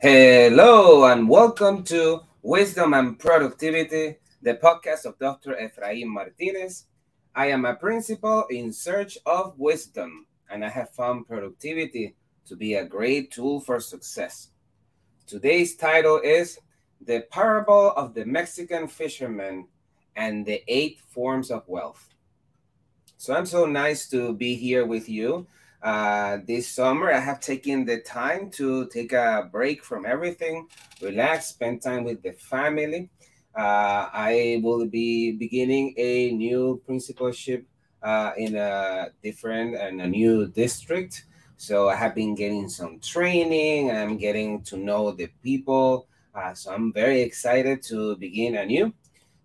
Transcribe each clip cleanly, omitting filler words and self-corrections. Hello and welcome to Wisdom and Productivity, the podcast of Dr. Efraín Martínez. I am a principal in search of wisdom, and I have found productivity to be a great tool for success. Today's title is The Parable of the Mexican Fisherman and the Eight Forms of Wealth. So I'm so nice to be here with you. This summer, I have taken the time to take a break from everything, relax, spend time with the family. I will be beginning a new principalship in a different and a new district. So I have been getting some training. I'm getting to know the people. So I'm very excited to begin anew.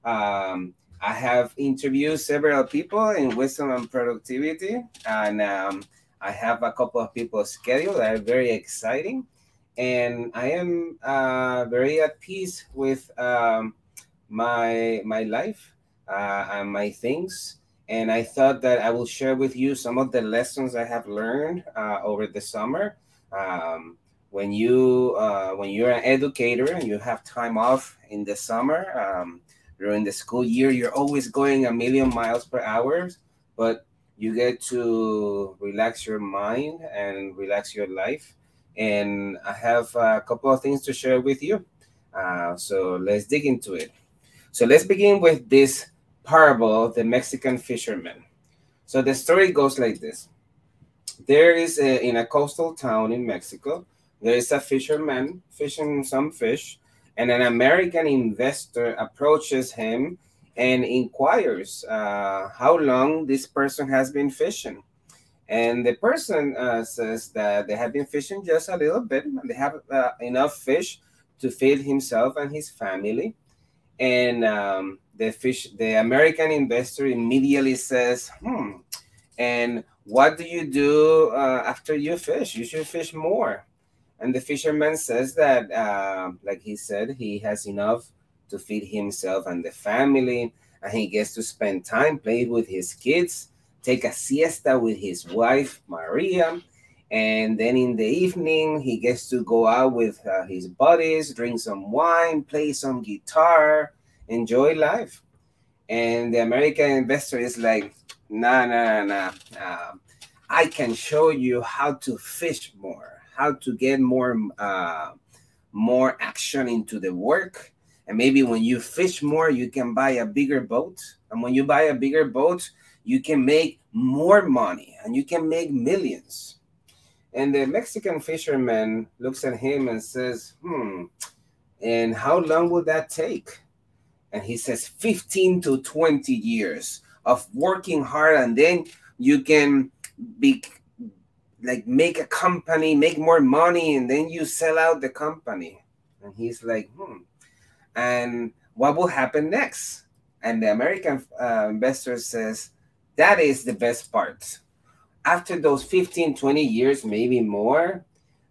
I have interviewed several people in Wisdom and Productivity, and I have a couple of people scheduled that are very exciting, and I am very at peace with my life and my things. And I thought that I will share with you some of the lessons I have learned over the summer. When you're an educator and you have time off in the summer, during the school year, you're always going a million miles per hour, but you get to relax your mind and relax your life. And I have a couple of things to share with you. So let's dig into it. So let's begin with this parable, the Mexican fisherman. So the story goes like this. There is, in a coastal town in Mexico, there is a fisherman fishing some fish, and an American investor approaches him and inquires how long this person has been fishing. And the person says that they have been fishing just a little bit, and they have enough fish to feed himself and his family. And the American investor immediately says, and what do you do after you fish? You should fish more. And the fisherman says that, like he said, he has enough to feed himself and the family, and he gets to spend time playing with his kids, take a siesta with his wife, Maria, and then in the evening, he gets to go out with his buddies, drink some wine, play some guitar, enjoy life. And the American investor is like, nah, I can show you how to fish more, how to get more action into the work. And maybe when you fish more, you can buy a bigger boat. And when you buy a bigger boat, you can make more money and you can make millions. And the Mexican fisherman looks at him and says, and how long will that take? And he says, 15 to 20 years of working hard. And then you can make a company, make more money, and then you sell out the company. And he's like, and what will happen next? And the American investor says, that is the best part. After those 15, 20 years, maybe more,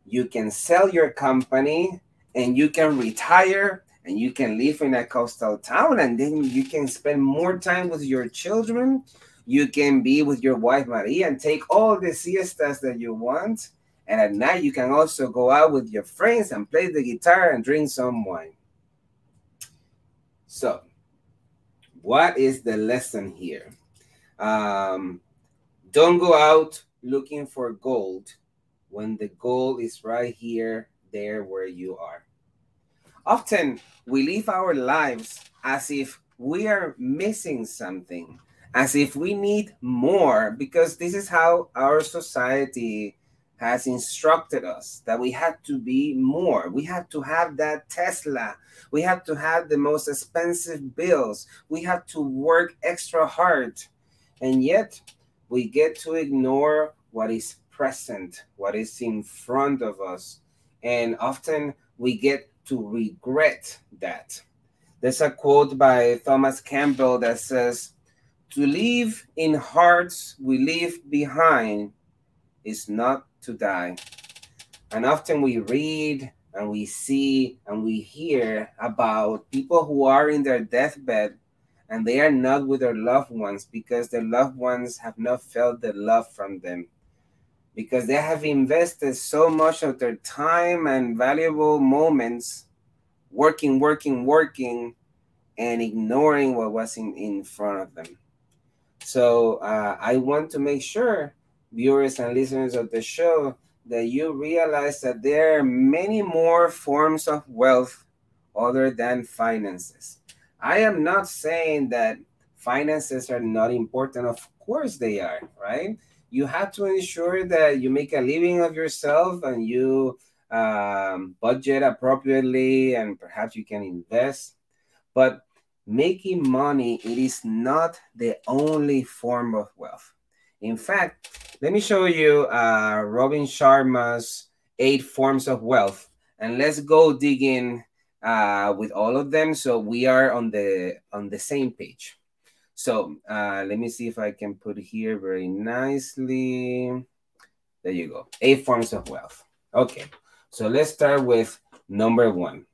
you can sell your company and you can retire and you can live in a coastal town, and then you can spend more time with your children. You can be with your wife, Maria, and take all the siestas that you want. And at night, you can also go out with your friends and play the guitar and drink some wine. So, what is the lesson here? Don't go out looking for gold when the gold is right here, there where you are. Often, we live our lives as if we are missing something, as if we need more, because this is how our society has instructed us, that we have to be more. We have to have that Tesla. We have to have the most expensive bills. We have to work extra hard. And yet we get to ignore what is present, what is in front of us. And often we get to regret that. There's a quote by Thomas Campbell that says, "To live in hearts we leave behind is not to die." And often we read and we see and we hear about people who are in their deathbed and they are not with their loved ones because their loved ones have not felt the love from them. because they have invested so much of their time and valuable moments working and ignoring what was in front of them. So I want to make sure, viewers and listeners of the show, that you realize that there are many more forms of wealth other than finances. I am not saying that finances are not important. Of course they are, right? You have to ensure that you make a living of yourself and you budget appropriately, and perhaps you can invest. But making money, it is not the only form of wealth. In fact, let me show you Robin Sharma's 8 forms of wealth, and let's go dig in with all of them so we are on the same page. So let me see if I can put here very nicely. There you go, 8 forms of wealth. Okay, so let's start with number 1.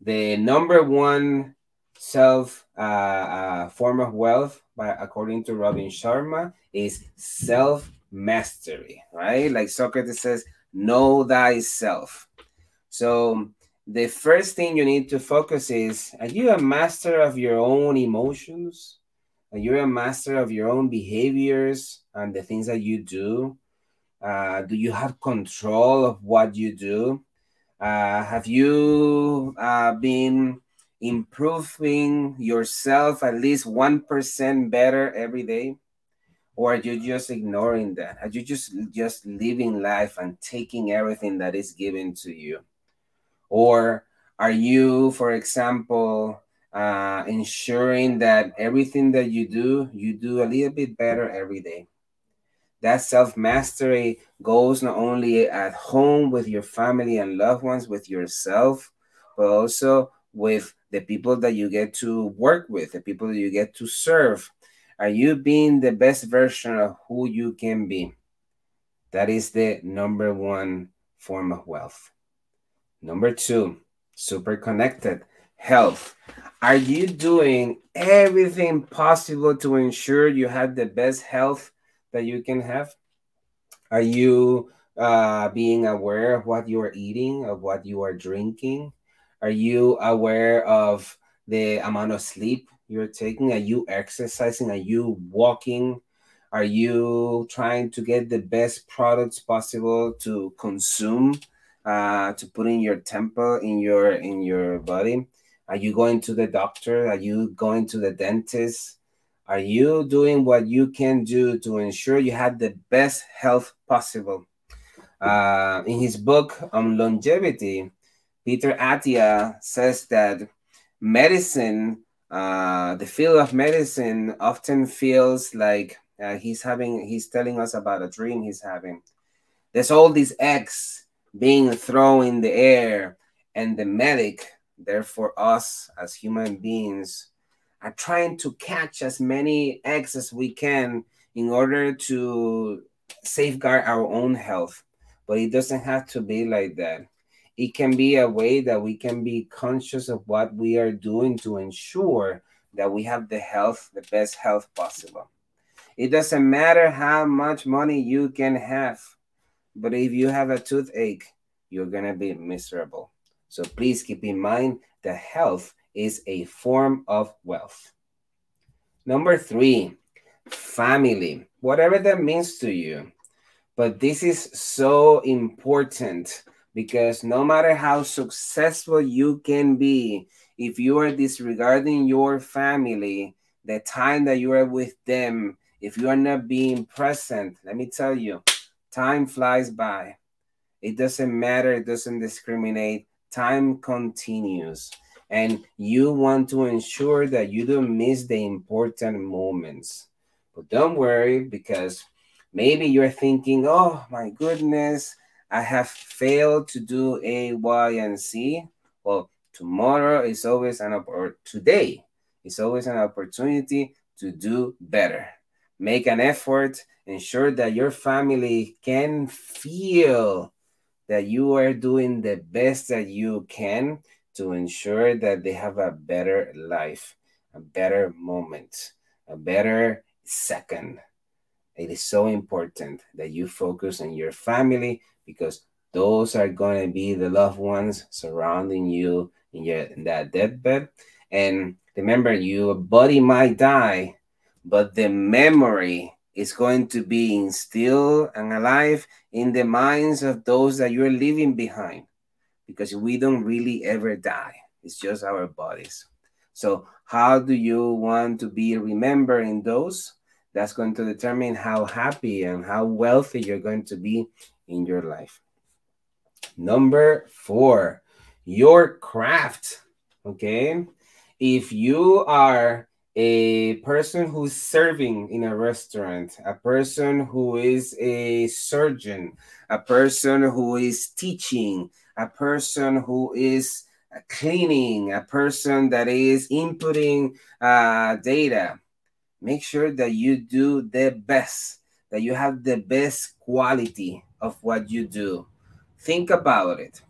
The number 1 self form of wealth, according to Robin Sharma, is self-mastery, right? Like Socrates says, know thyself. So the first thing you need to focus is, are you a master of your own emotions? Are you a master of your own behaviors and the things that you do? Do you have control of what you do? Have you been improving yourself at least 1% better every day? Or are you just ignoring that? Are you just living life and taking everything that is given to you? Or are you, for example, ensuring that everything that you do a little bit better every day? That self-mastery goes not only at home with your family and loved ones, with yourself, but also with the people that you get to work with, the people that you get to serve. Are you being the best version of who you can be? That is the number 1 form of wealth. Number 2, super connected, health. Are you doing everything possible to ensure you have the best health that you can have? Are you being aware of what you are eating, of what you are drinking? Are you aware of the amount of sleep you're taking? Are you exercising? Are you walking? Are you trying to get the best products possible to consume, to put in your temple, in your body? Are you going to the doctor? Are you going to the dentist? Are you doing what you can do to ensure you have the best health possible? In his book on longevity, Peter Attia says that medicine, the field of medicine, often feels like he's telling us about a dream he's having. There's all these eggs being thrown in the air, and the medic, therefore us as human beings, are trying to catch as many eggs as we can in order to safeguard our own health. But it doesn't have to be like that. It can be a way that we can be conscious of what we are doing to ensure that we have the best health possible. It doesn't matter how much money you can have, but if you have a toothache, you're going to be miserable. So please keep in mind that health is a form of wealth. Number 3, family, whatever that means to you. But this is so important, because no matter how successful you can be, if you are disregarding your family, the time that you are with them, if you are not being present, let me tell you, time flies by. It doesn't matter. It doesn't discriminate. Time continues. And you want to ensure that you don't miss the important moments. But don't worry, because maybe you're thinking, oh, my goodness, I have failed to do A, Y, and C. Well, tomorrow is always or today is always an opportunity to do better. Make an effort. Ensure that your family can feel that you are doing the best that you can to ensure that they have a better life, a better moment, a better second. It is so important that you focus on your family, because those are going to be the loved ones surrounding you in that deathbed. And remember, your body might die, but the memory is going to be instilled and alive in the minds of those that you're leaving behind, because we don't really ever die. It's just our bodies. So how do you want to be remembered in those? That's going to determine how happy and how wealthy you're going to be in your life. Number 4, your craft. Okay. If you are a person who's serving in a restaurant, a person who is a surgeon, a person who is teaching, a person who is cleaning, a person that is inputting data, make sure that you do the best, that you have the best quality of what you do. Think about it.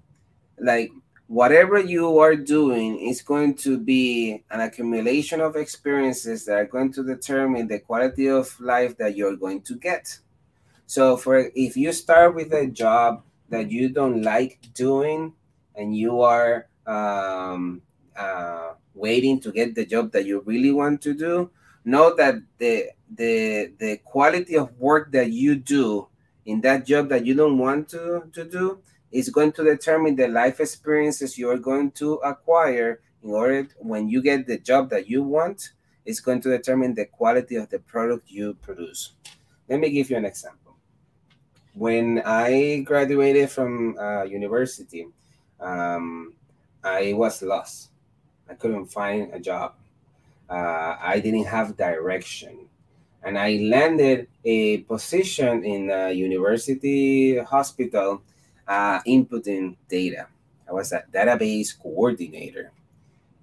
Like, whatever you are doing is going to be an accumulation of experiences that are going to determine the quality of life that you're going to get. So if you start with a job that you don't like doing, and you are waiting to get the job that you really want to do, know that the quality of work that you do in that job that you don't want to do is going to determine the life experiences you are going to acquire in order, when you get the job that you want, it's going to determine the quality of the product you produce. Let me give you an example. When I graduated from university, I was lost. I couldn't find a job. I didn't have direction. And I landed a position in a university hospital, inputting data. I was a database coordinator.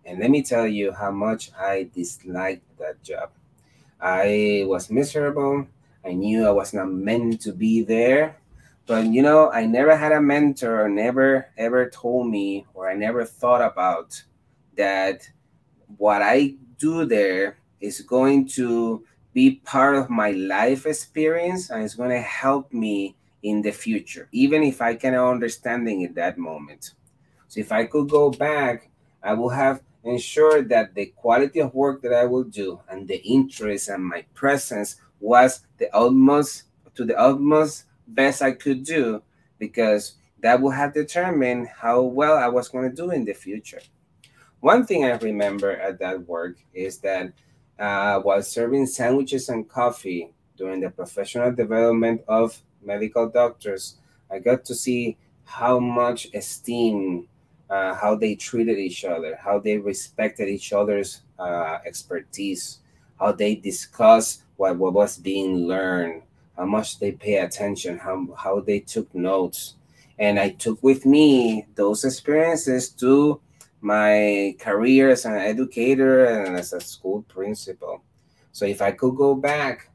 And let me tell you how much I disliked that job. I was miserable. I knew I was not meant to be there. But, you know, I never had a mentor, never ever told me, or I never thought about that what I do there is going to be part of my life experience, and it's going to help me in the future, even if I cannot understand it at that moment. So if I could go back, I will have ensured that the quality of work that I will do and the interest and my presence was the utmost best I could do, because that will have determined how well I was going to do in the future. One thing I remember at that work is that while serving sandwiches and coffee during the professional development of medical doctors, I got to see how much esteem, how they treated each other, how they respected each other's expertise, how they discussed what was being learned, how much they pay attention, how they took notes. And I took with me those experiences to my career as an educator and as a school principal. So if I could go back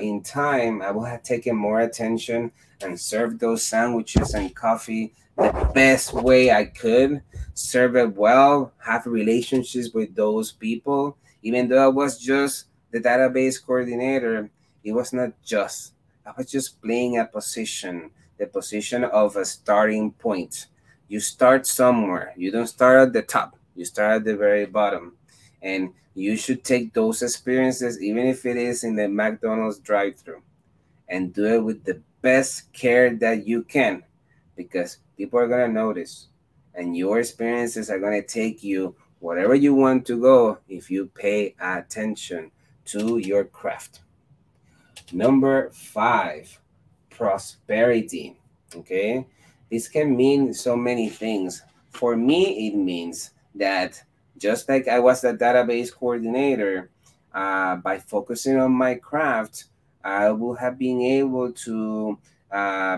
in time, I would have taken more attention and served those sandwiches and coffee the best way I could, serve it well, have relationships with those people. Even though I was just the database coordinator, it was not just. I was just playing a position, the position of a starting point. You start somewhere. You don't start at the top. You start at the very bottom. And you should take those experiences, even if it is in the McDonald's drive-thru, and do it with the best care that you can, because people are going to notice, and your experiences are going to take you wherever you want to go if you pay attention to your craft. Number 5, prosperity. Okay, this can mean so many things. For me, it means that just like I was a database coordinator, by focusing on my craft, I will have been able to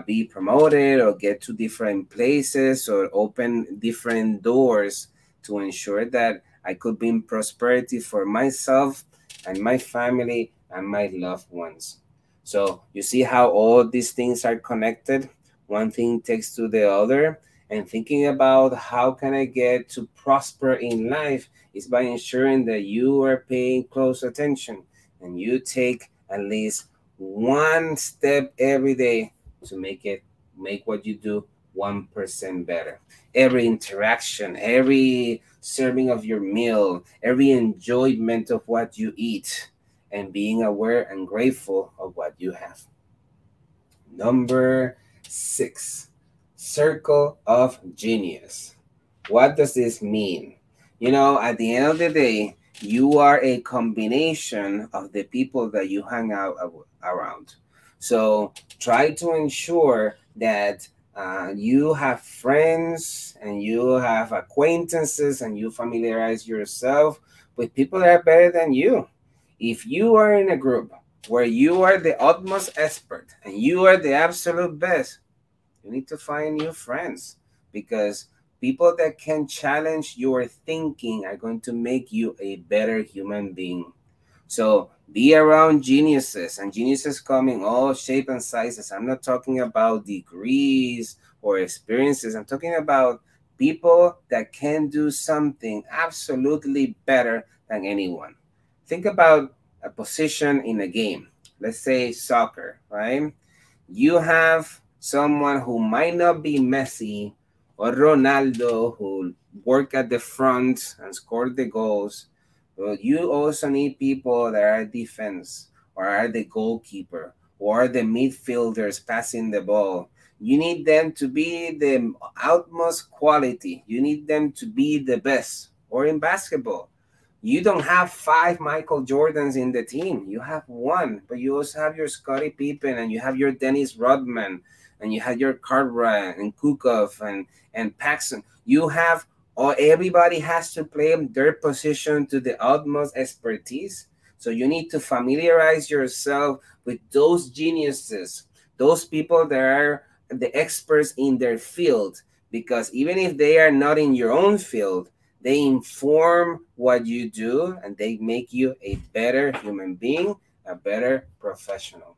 be promoted or get to different places or open different doors to ensure that I could bring prosperity for myself and my family and my loved ones. So you see how all these things are connected? One thing takes to the other. And thinking about how can I get to prosper in life is by ensuring that you are paying close attention and you take at least one step every day to make what you do 1% better. Every interaction, every serving of your meal, every enjoyment of what you eat, and being aware and grateful of what you have. Number 6, circle of genius. What does this mean? You know, at the end of the day, you are a combination of the people that you hang out around. So try to ensure that you have friends and you have acquaintances and you familiarize yourself with people that are better than you. If you are in a group where you are the utmost expert and you are the absolute best, you need to find new friends, because people that can challenge your thinking are going to make you a better human being. So be around geniuses, and geniuses come in all shapes and sizes. I'm not talking about degrees or experiences. I'm talking about people that can do something absolutely better than anyone. Think about a position in a game. Let's say soccer, right? You have someone who might not be Messi or Ronaldo, who work at the front and score the goals. Well, you also need people that are defense or are the goalkeeper or the midfielders passing the ball. You need them to be the utmost quality. You need them to be the best. Or in basketball, you don't have 5 Michael Jordans in the team. You have 1, but you also have your Scottie Pippen, and you have your Dennis Rodman, and you have your Cartwright and Kukoc and Paxson. You have or everybody has to play their position to the utmost expertise. So you need to familiarize yourself with those geniuses, those people that are the experts in their field, because even if they are not in your own field, they inform what you do and they make you a better human being, a better professional.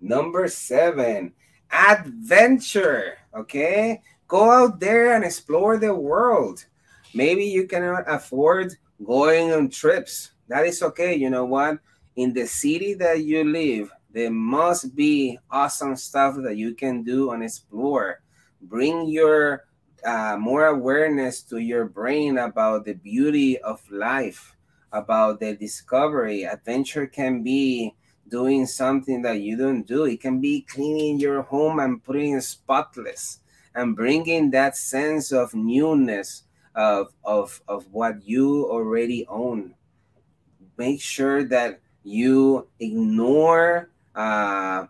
Number 7, adventure, okay? Go out there and explore the world. Maybe you cannot afford going on trips. That is okay. You know what? In the city that you live, there must be awesome stuff that you can do and explore. Bring your more awareness to your brain about the beauty of life, about the discovery. Adventure can be doing something that you don't do. It can be cleaning your home and putting it spotless, and bringing that sense of newness of what you already own. Make sure that you ignore the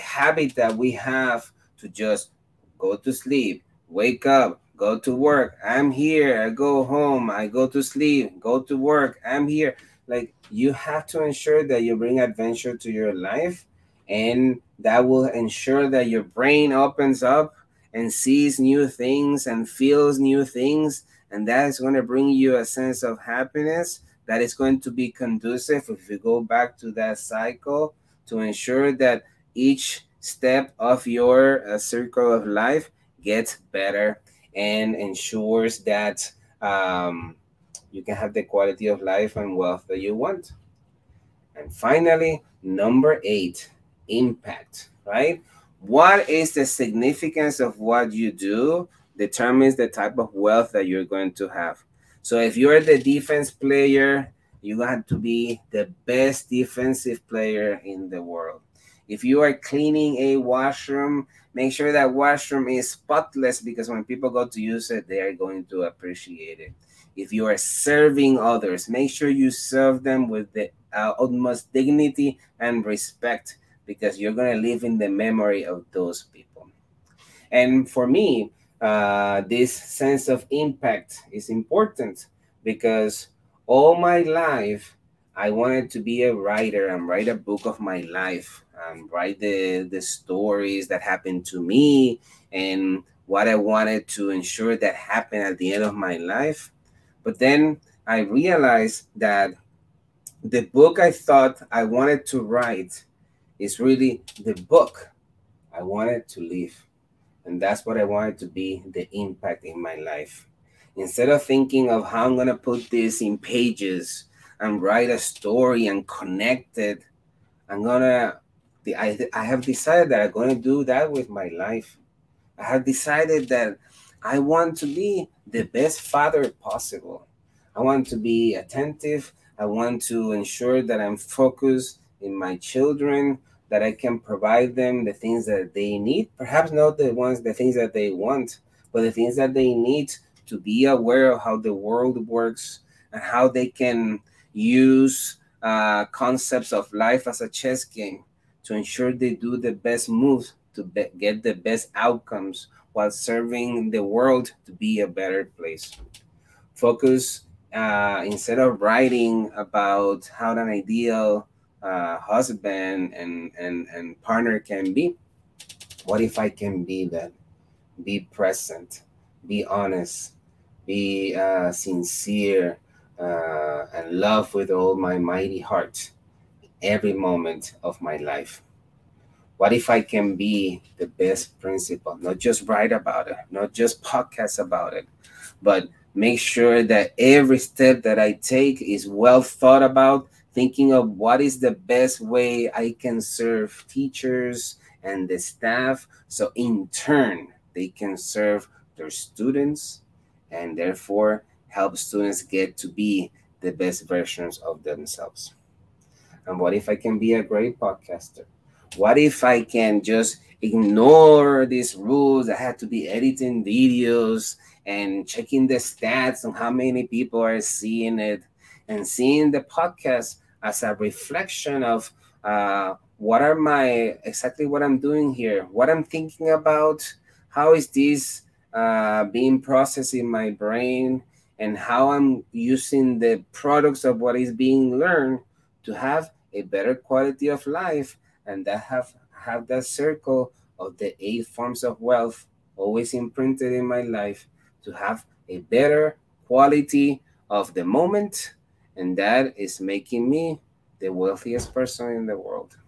habit that we have to just go to sleep, wake up, go to work, I'm here, I go home, I go to sleep, go to work, I'm here. Like, you have to ensure that you bring adventure to your life, and that will ensure that your brain opens up and sees new things and feels new things. And that is going to bring you a sense of happiness that is going to be conducive, if you go back to that cycle, to ensure that each step of your circle of life gets better and ensures that you can have the quality of life and wealth that you want. And finally, number 8. Impact, right? What is the significance of what you do determines the type of wealth that you're going to have. So if you're the defense player, you have to be the best defensive player in the world. If you are cleaning a washroom, make sure that washroom is spotless, because when people go to use it, they are going to appreciate it. If you are serving others, make sure you serve them with the utmost dignity and respect, because you're going to live in the memory of those people. And for me, this sense of impact is important, because all my life, I wanted to be a writer and write a book of my life and write the stories that happened to me and what I wanted to ensure that happened at the end of my life. But then I realized that the book I thought I wanted to write is really the book I wanted to live. And that's what I wanted to be, the impact in my life. Instead of thinking of how I'm going to put this in pages and write a story and connect it. I have decided that I'm going to do that with my life. I have decided that I want to be the best father possible. I want to be attentive. I want to ensure that I'm focused in my children, that I can provide them the things that they need, perhaps not the things that they want, but the things that they need to be aware of how the world works and how they can use concepts of life as a chess game to ensure they do the best moves to get the best outcomes while serving the world to be a better place. Focus, instead of writing about how an ideal husband and partner can be, what if I can be that? Be present, be honest, be sincere, and love with all my mighty heart every moment of my life. What if I can be the best principal? Not just write about it, not just podcast about it, but make sure that every step that I take is well thought about, thinking of what is the best way I can serve teachers and the staff, so in turn, they can serve their students and therefore help students get to be the best versions of themselves. And what if I can be a great podcaster? What if I can just ignore these rules? I have to be editing videos and checking the stats on how many people are seeing it and seeing the podcast as a reflection of exactly what I'm doing here, what I'm thinking about, how is this being processed in my brain, and how I'm using the products of what is being learned to have a better quality of life, and that have that circle of the 8 forms of wealth always imprinted in my life to have a better quality of the moment. And that is making me the wealthiest person in the world.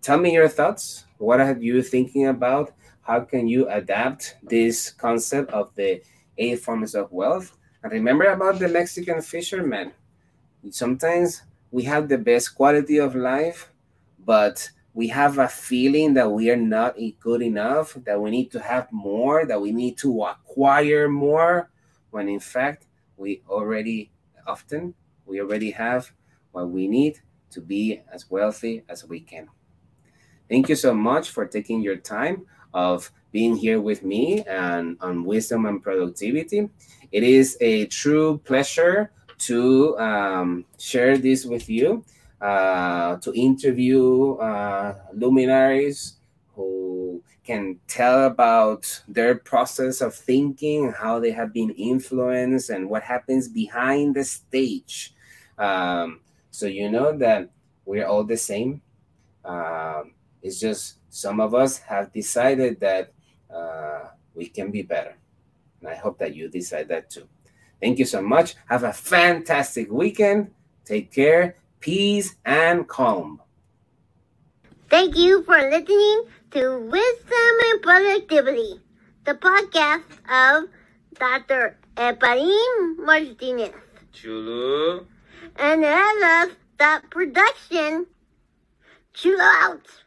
Tell me your thoughts. What are you thinking about? How can you adapt this concept of the 8 forms of wealth? And remember about the Mexican fisherman. Sometimes we have the best quality of life, but we have a feeling that we are not good enough, that we need to have more, that we need to acquire more, when in fact, we already have what we need to be as wealthy as we can. Thank you so much for taking your time of being here with me and on Wisdom and Productivity. It is a true pleasure to share this with you, to interview luminaries who can tell about their process of thinking, how they have been influenced, and what happens behind the stage. So you know that we're all the same. It's just some of us have decided that we can be better. And I hope that you decide that too. Thank you so much. Have a fantastic weekend. Take care. Peace and calm. Thank you for listening to Wisdom and Productivity, the podcast of Dr. Efraín Martínez. Chulu. And I love that production. Chulu out.